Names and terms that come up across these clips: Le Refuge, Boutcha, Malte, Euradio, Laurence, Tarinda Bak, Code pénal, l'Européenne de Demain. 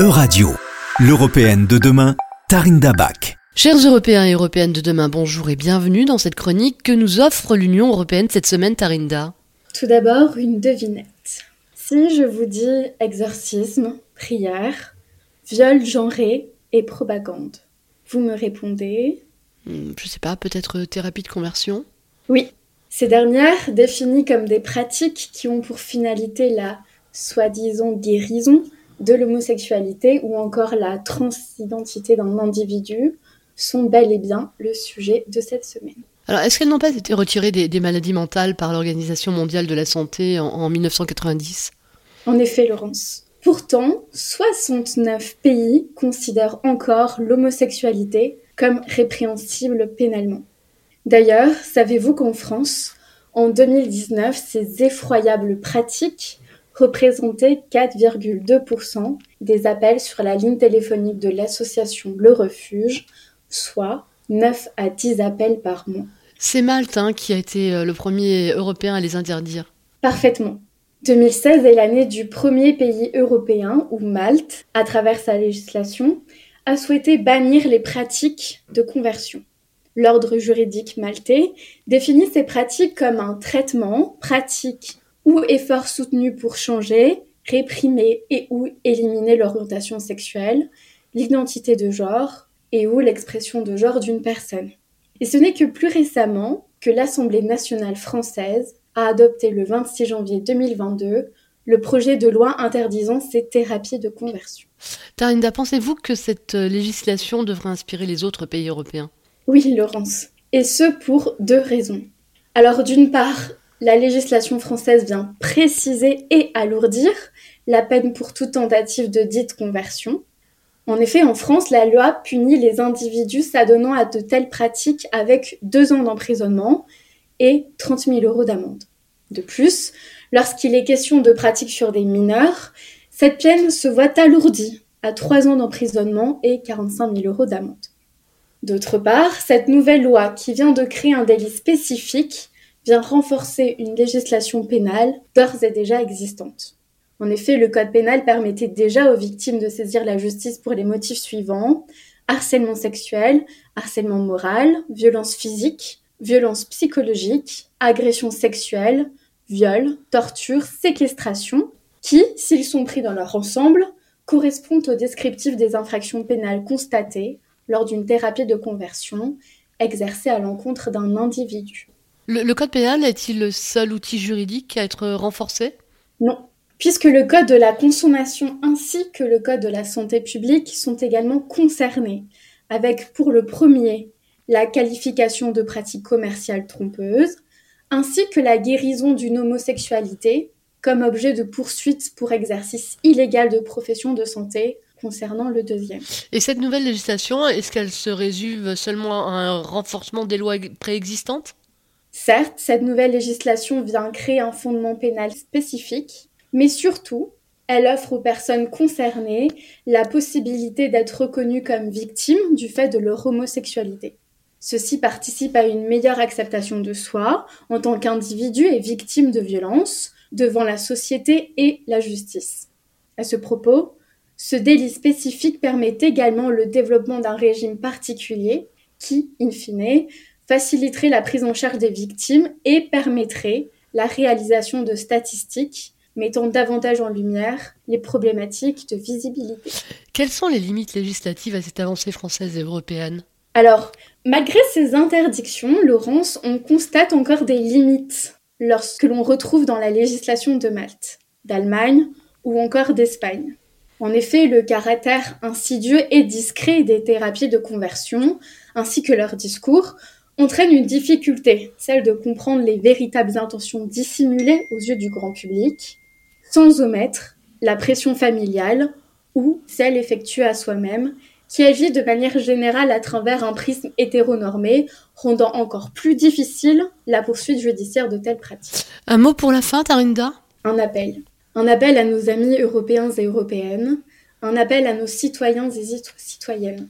Euradio, l'Européenne de Demain, Tarinda Bak. Chers Européens et Européennes de Demain, bonjour et bienvenue dans cette chronique que nous offre l'Union Européenne cette semaine, Tarinda. Tout d'abord, une devinette. Si je vous dis exorcisme, prière, viol genré et propagande, vous me répondez ? Je sais pas, peut-être thérapie de conversion ? Oui. Ces dernières, définies comme des pratiques qui ont pour finalité la soi-disant guérison de l'homosexualité ou encore la transidentité d'un individu, sont bel et bien le sujet de cette semaine. Alors, est-ce qu'elles n'ont pas été retirées des maladies mentales par l'Organisation mondiale de la santé en 1990 ? En effet, Laurence. Pourtant, 69 pays considèrent encore l'homosexualité comme répréhensible pénalement. D'ailleurs, savez-vous qu'en France, en 2019, ces effroyables pratiques représentaient 4,2% des appels sur la ligne téléphonique de l'association Le Refuge, soit 9 à 10 appels par mois. C'est Malte qui a été le premier Européen à les interdire. Parfaitement. 2016 est l'année du premier pays européen où Malte, à travers sa législation, a souhaité bannir les pratiques de conversion. L'ordre juridique maltais définit ces pratiques comme un traitement, pratique ou effort soutenu pour changer, réprimer et ou éliminer l'orientation sexuelle, l'identité de genre et ou l'expression de genre d'une personne. Et ce n'est que plus récemment que l'Assemblée nationale française a adopté le 26 janvier 2022 le projet de loi interdisant ces thérapies de conversion. Tarinda, pensez-vous que cette législation devrait inspirer les autres pays européens ? Oui, Laurence. Et ce pour deux raisons. Alors d'une part, la législation française vient préciser et alourdir la peine pour toute tentative de dite conversion. En effet, en France, la loi punit les individus s'adonnant à de telles pratiques avec 2 ans d'emprisonnement et 30 000 euros d'amende. De plus, lorsqu'il est question de pratiques sur des mineurs, cette peine se voit alourdie à 3 ans d'emprisonnement et 45 000 euros d'amende. D'autre part, cette nouvelle loi qui vient de créer un délit spécifique vient renforcer une législation pénale d'ores et déjà existante. En effet, le Code pénal permettait déjà aux victimes de saisir la justice pour les motifs suivants : harcèlement sexuel, harcèlement moral, violence physique, violence psychologique, agression sexuelle, viol, torture, séquestration, qui, s'ils sont pris dans leur ensemble, correspondent au descriptif des infractions pénales constatées lors d'une thérapie de conversion exercée à l'encontre d'un individu. Le code pénal est-il le seul outil juridique à être renforcé ? Non, puisque le code de la consommation ainsi que le code de la santé publique sont également concernés, avec pour le premier la qualification de pratique commerciale trompeuse, ainsi que la guérison d'une homosexualité comme objet de poursuite pour exercice illégal de profession de santé, concernant le deuxième. Et cette nouvelle législation, est-ce qu'elle se résume seulement à un renforcement des lois préexistantes ? Certes, cette nouvelle législation vient créer un fondement pénal spécifique, mais surtout, elle offre aux personnes concernées la possibilité d'être reconnues comme victimes du fait de leur homosexualité. Ceci participe à une meilleure acceptation de soi en tant qu'individu et victime de violences devant la société et la justice. À ce propos, ce délit spécifique permet également le développement d'un régime particulier qui, in fine, faciliterait la prise en charge des victimes et permettrait la réalisation de statistiques mettant davantage en lumière les problématiques de visibilité. Quelles sont les limites législatives à cette avancée française et européenne ? Alors, malgré ces interdictions, Laurence, on constate encore des limites lorsque l'on retrouve dans la législation de Malte, d'Allemagne ou encore d'Espagne. En effet, le caractère insidieux et discret des thérapies de conversion, ainsi que leur discours, entraîne une difficulté, celle de comprendre les véritables intentions dissimulées aux yeux du grand public, sans omettre la pression familiale ou celle effectuée à soi-même, qui agit de manière générale à travers un prisme hétéronormé, rendant encore plus difficile la poursuite judiciaire de telles pratiques. Un mot pour la fin, Tarinda ? Un appel. Un appel à nos amis européens et européennes, un appel à nos citoyens et citoyennes.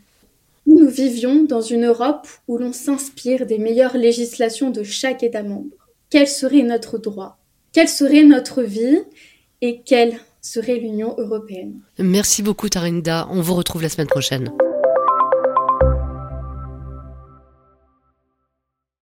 Nous vivions dans une Europe où l'on s'inspire des meilleures législations de chaque État membre. Quel serait notre droit ? Quelle serait notre vie ? Et quelle serait l'Union européenne. Merci beaucoup Tarinda, on vous retrouve la semaine prochaine.